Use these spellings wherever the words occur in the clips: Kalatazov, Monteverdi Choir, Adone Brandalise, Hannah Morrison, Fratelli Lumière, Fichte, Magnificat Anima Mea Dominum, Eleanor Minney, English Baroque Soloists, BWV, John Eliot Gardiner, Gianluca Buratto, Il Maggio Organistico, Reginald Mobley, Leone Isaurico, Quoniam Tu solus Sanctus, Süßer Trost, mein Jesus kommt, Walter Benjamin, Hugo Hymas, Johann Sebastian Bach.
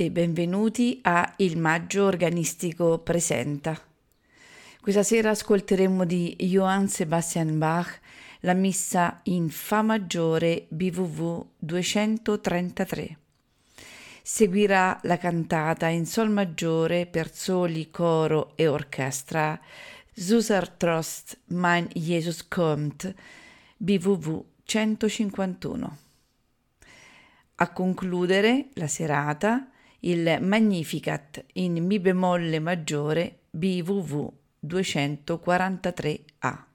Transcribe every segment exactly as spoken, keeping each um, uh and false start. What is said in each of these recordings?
e benvenuti a Il Maggio Organistico presenta. Questa sera ascolteremo di Johann Sebastian Bach la messa in Fa maggiore B W V duecentotrentatré. Seguirà la cantata in Sol maggiore per soli, coro e orchestra Süßer Trost, mein Jesus kommt B W V centocinquantuno. A concludere la serata il Magnificat in Mi bemolle maggiore B W V duecentoquarantatré a.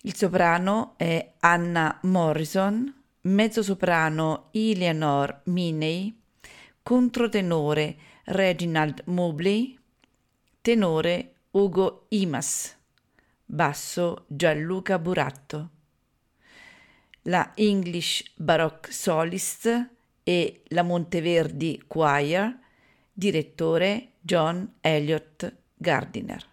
Il soprano è Hannah Morrison, mezzosoprano Eleanor Minney, controtenore Reginald Mobley, tenore Hugo Hymas, basso Gianluca Buratto. La English Baroque Soloists e la Monteverdi Choir, direttore John Eliot Gardiner.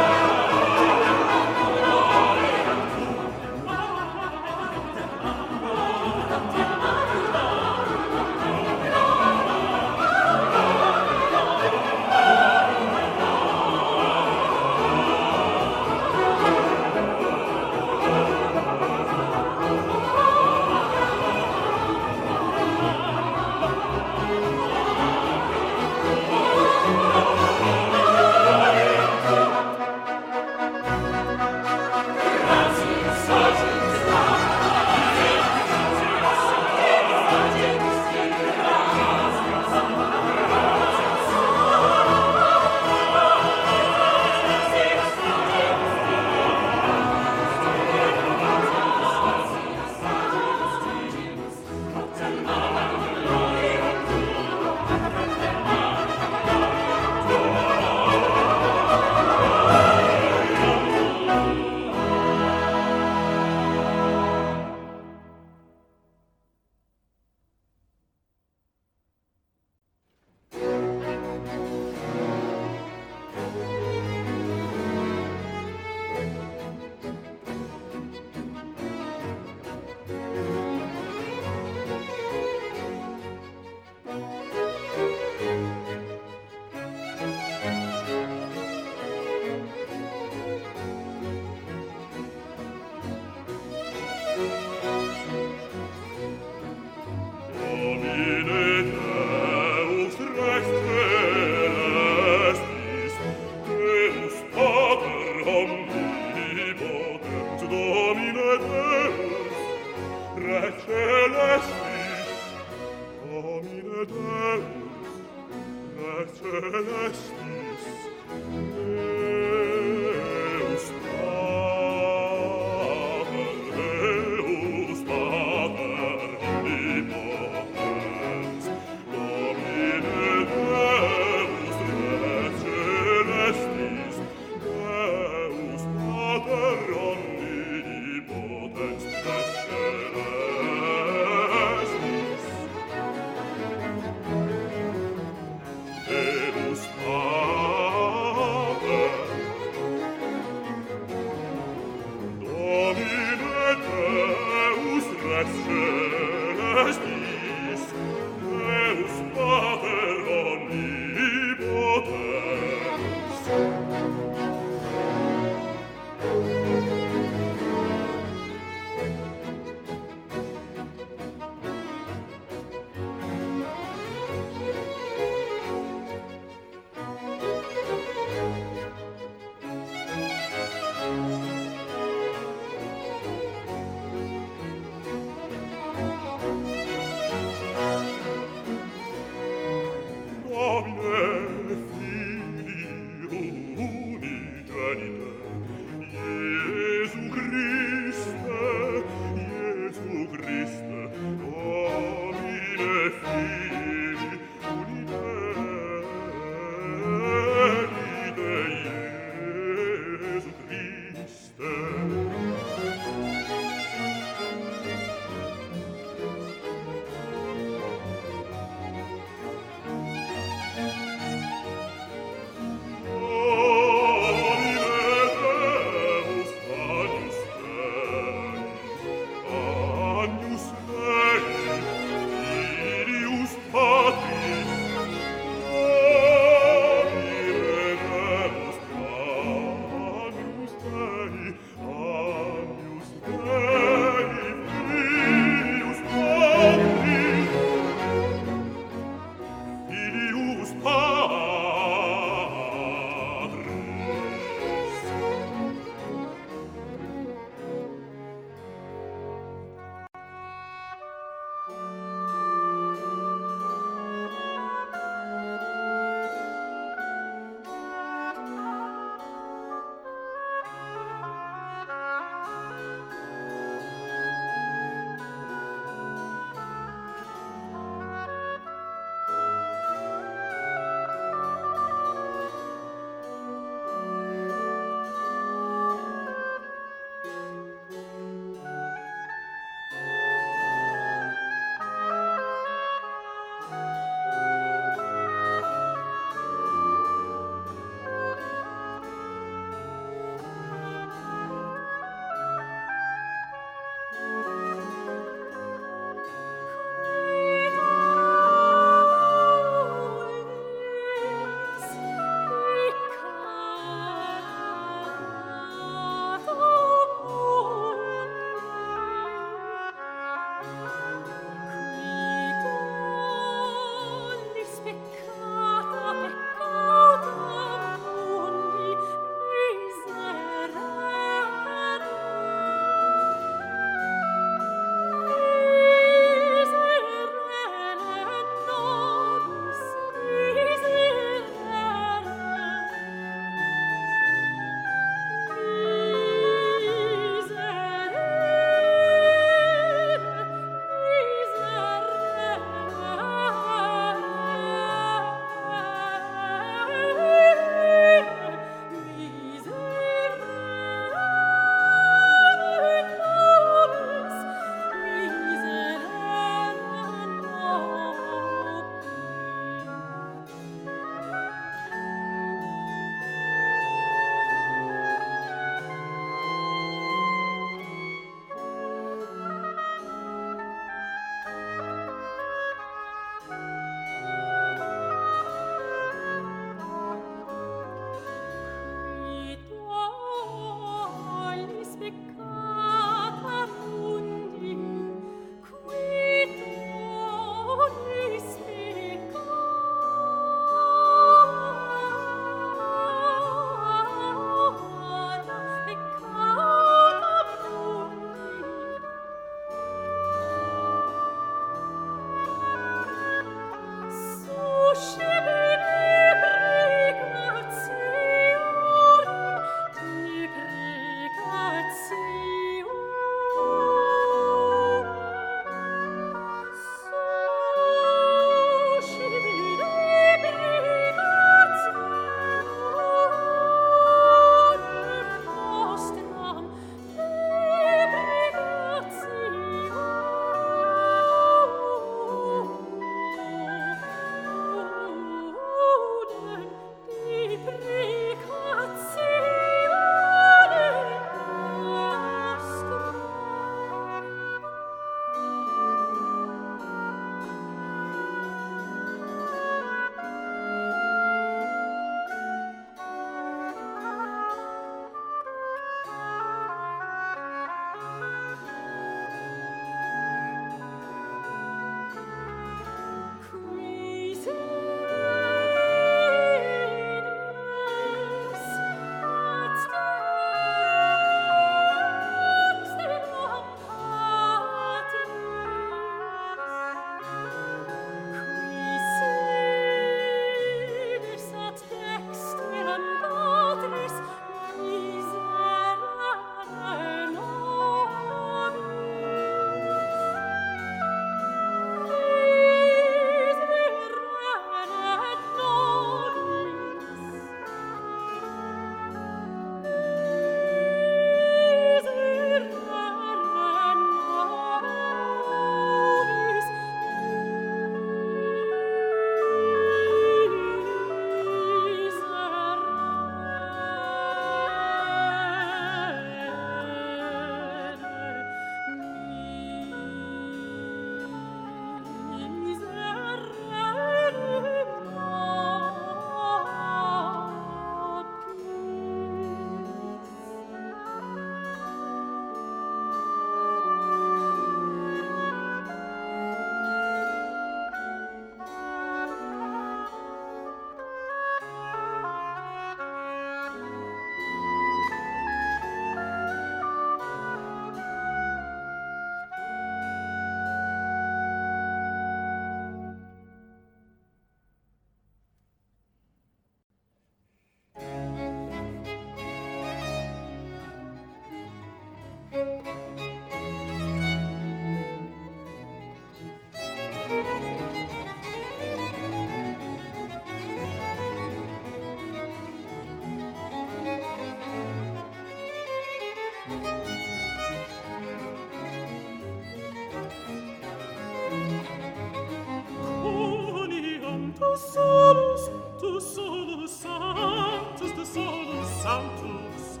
Sanctus, solus sanctus, de solus sanctus.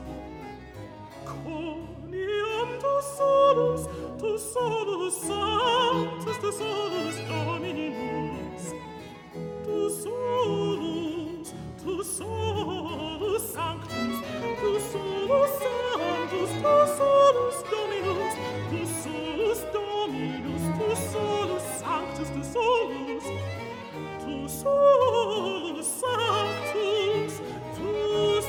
Conium tu solus, tu solus sanctus, de solus dominus. Tu solus, tu solus sanctus, tu solus sanctus, tu solus dominus, tu solus dominus, tu solus sanctus, tu solus. Tu solus sanctus, tu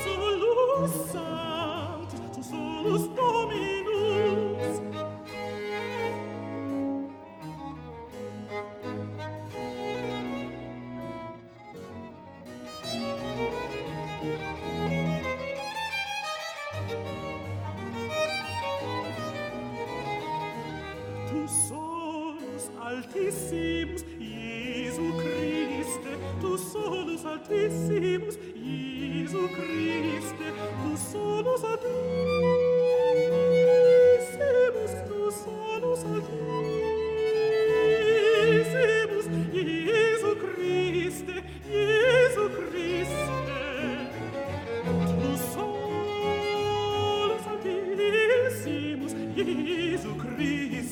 solus sanctus, tu solus dominus. Tu solus altissimus, altissimus, Jesu Christe, tu solus altissimus, tu solus altissimus, Jesu Christe, Jesu Christe, tu solus altissimus, Jesu Christe.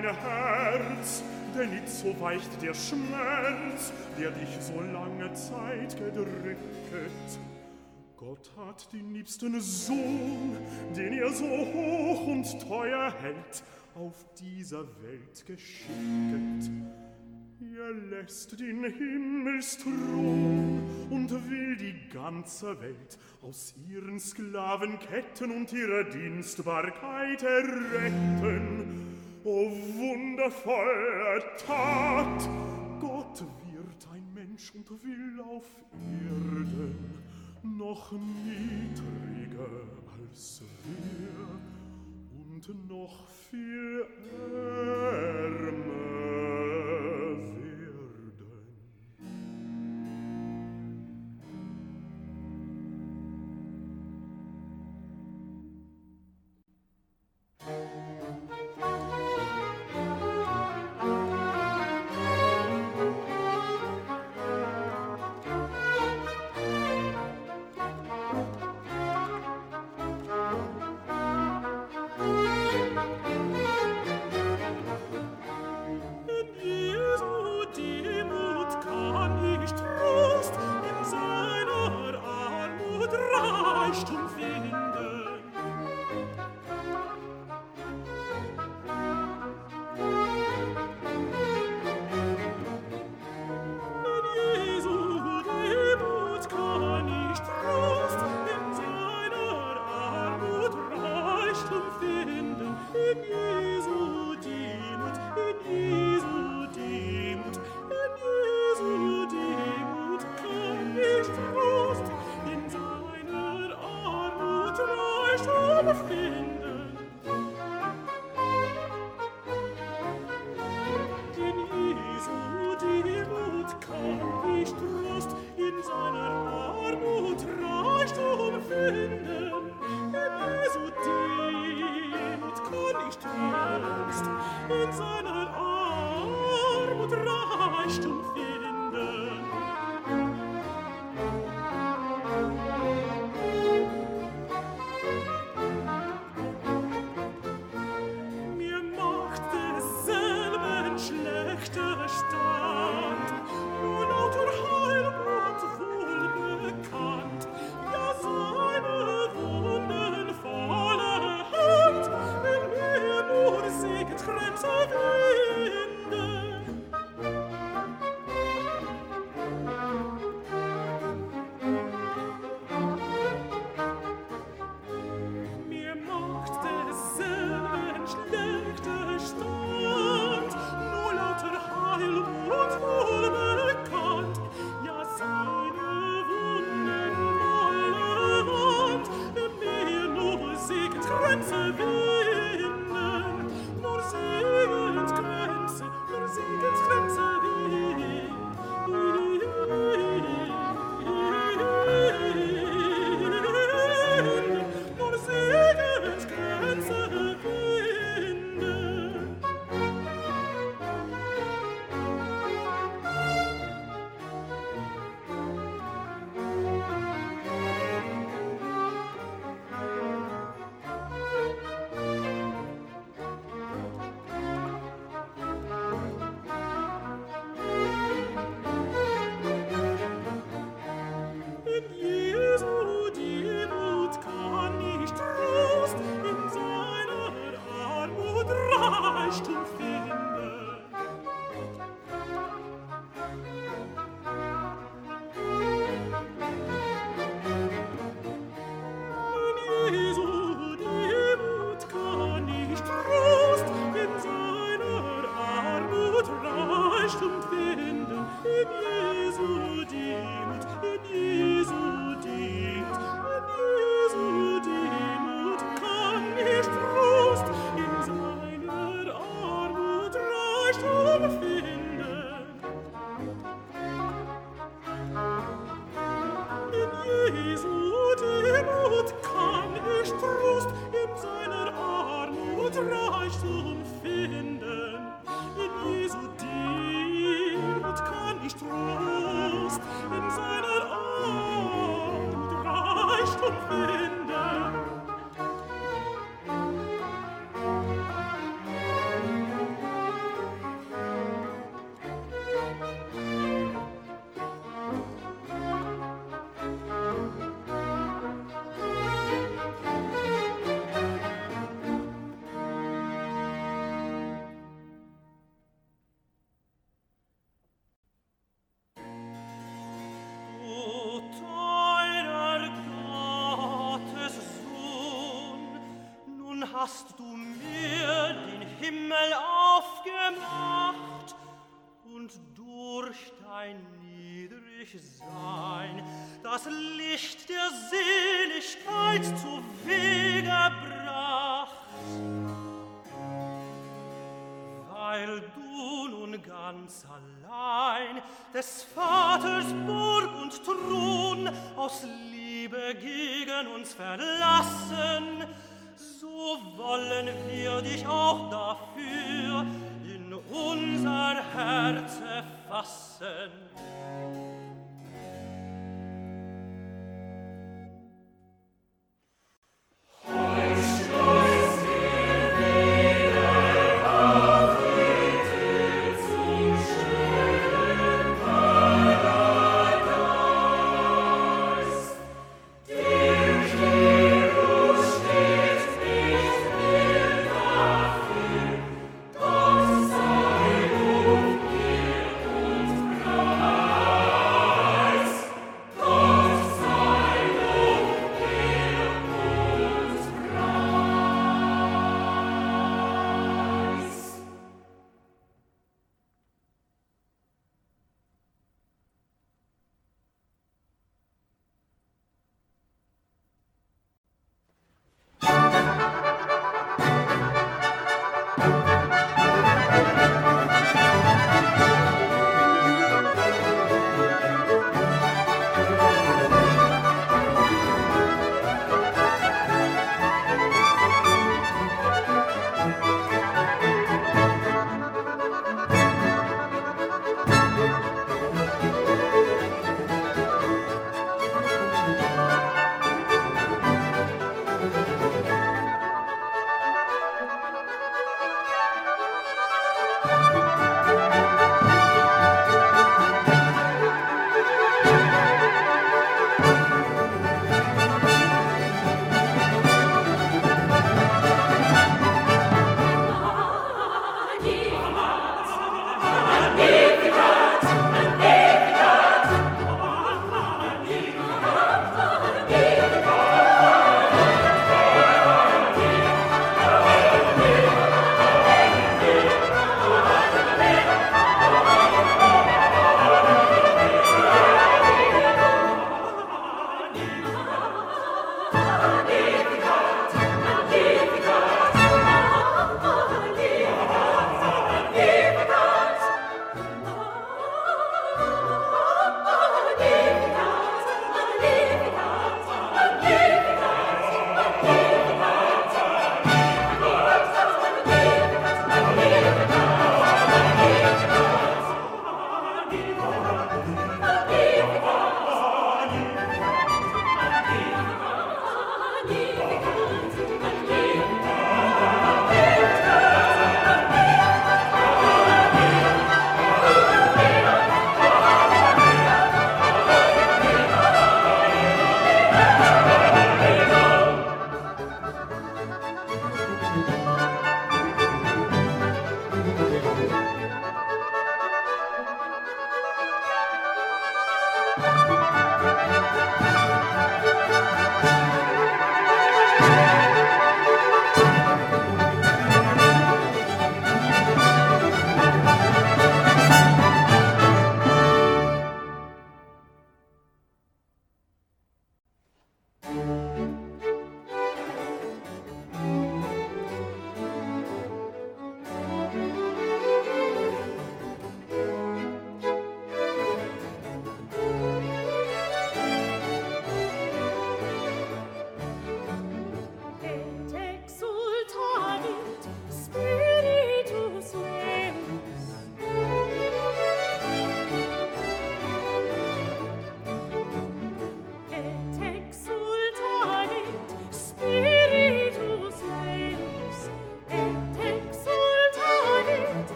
mein Herz, denn itzo weicht der Schmerz, der dich so lange Zeit gedrücket. Gott hat den liebsten Sohn, den er so hoch und teuer hält, auf dieser Welt geschickt. Er lässt den Himmelsthron und will die ganze Welt aus ihren Sklavenketten und ihrer Dienstbarkeit erretten. O wundervolle Tat! Gott wird ein Mensch und will auf Erden noch niedriger als wir und noch viel ärmer werden. glücklich sein, das Licht der Seligkeit zu Wege bracht. Weil du nun ganz allein des Vaters Burg und Thron aus Liebe gegen uns verlassen, so wollen wir dich auch dafür in unser Herz fassen.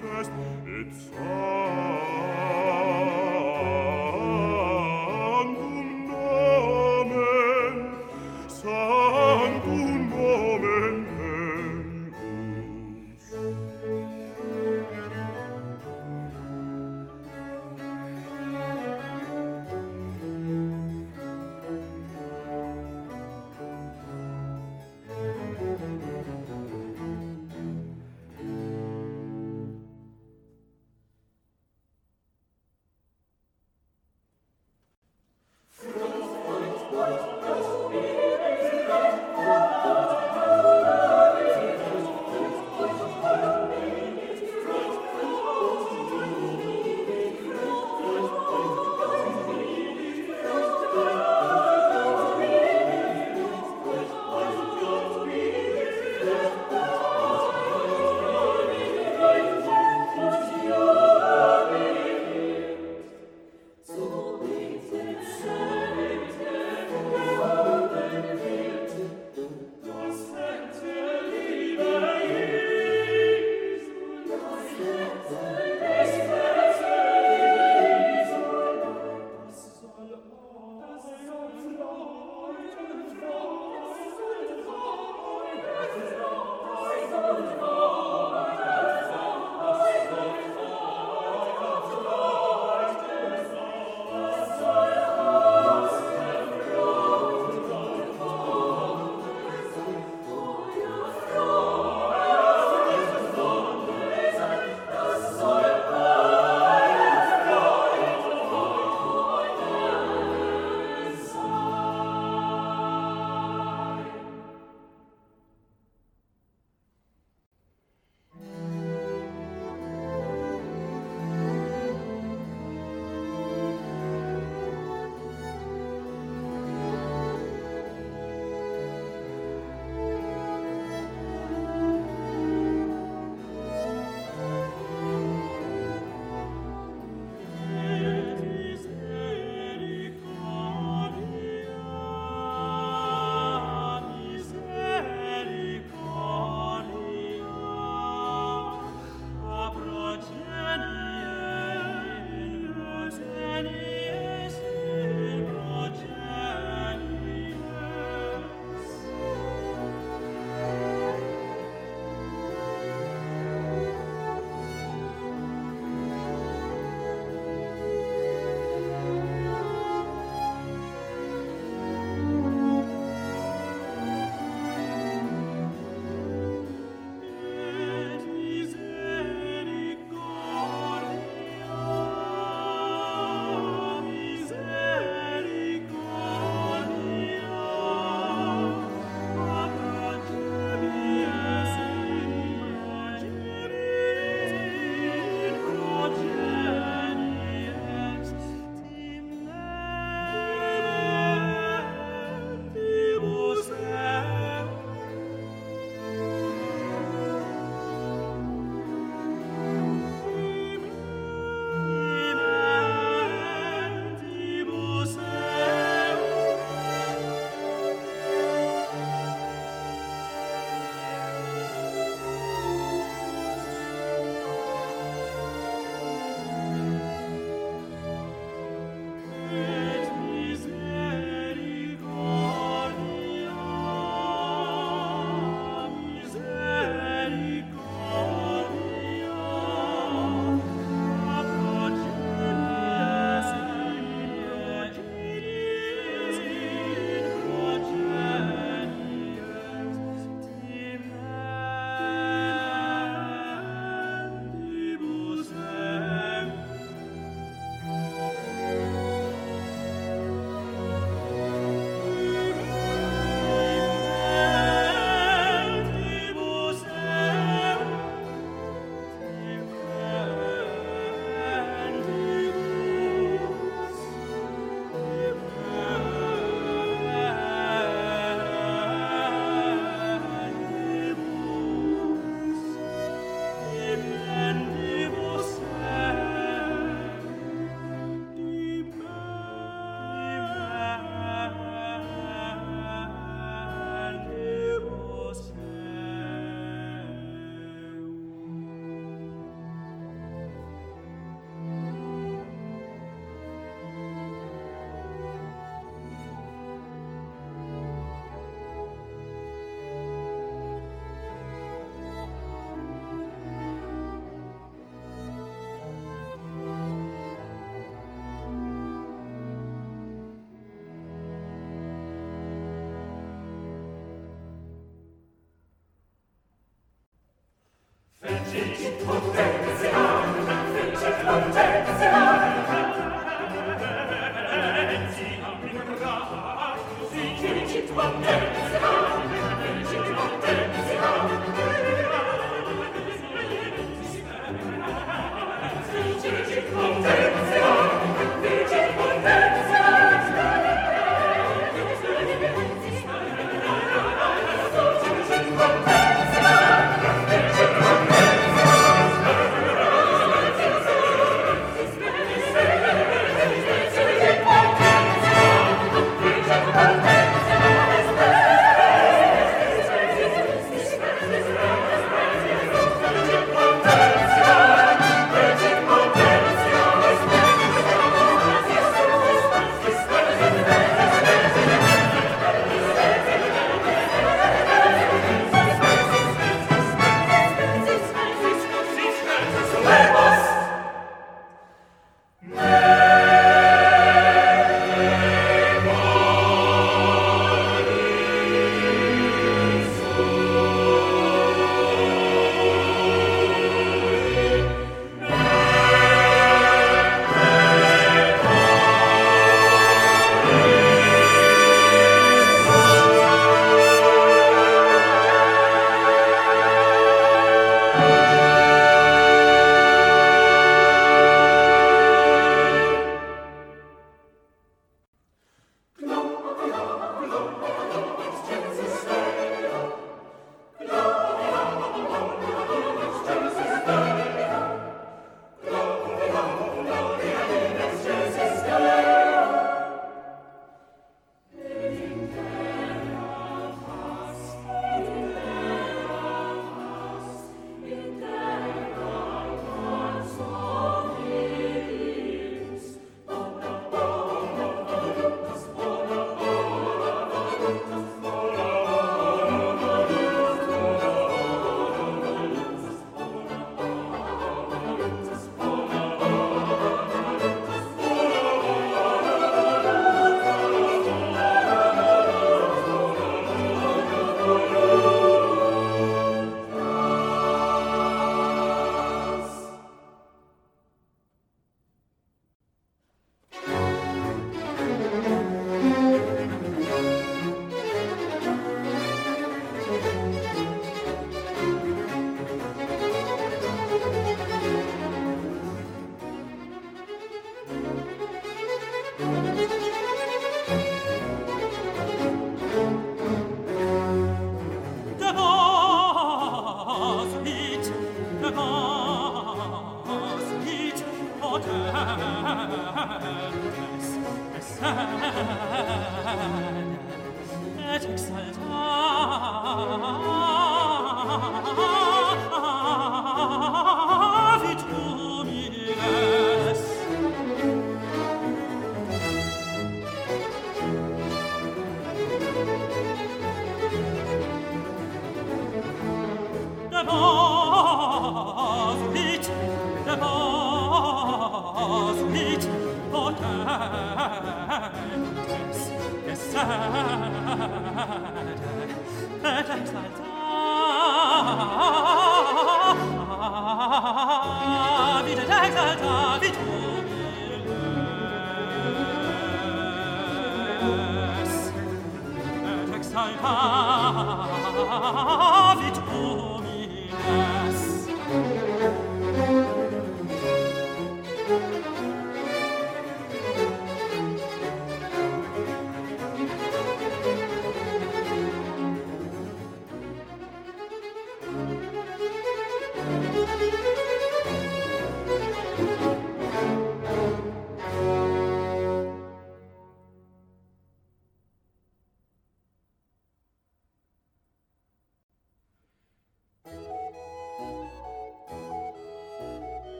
confessed its sanctum nomen, sanctum nomen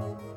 Yes.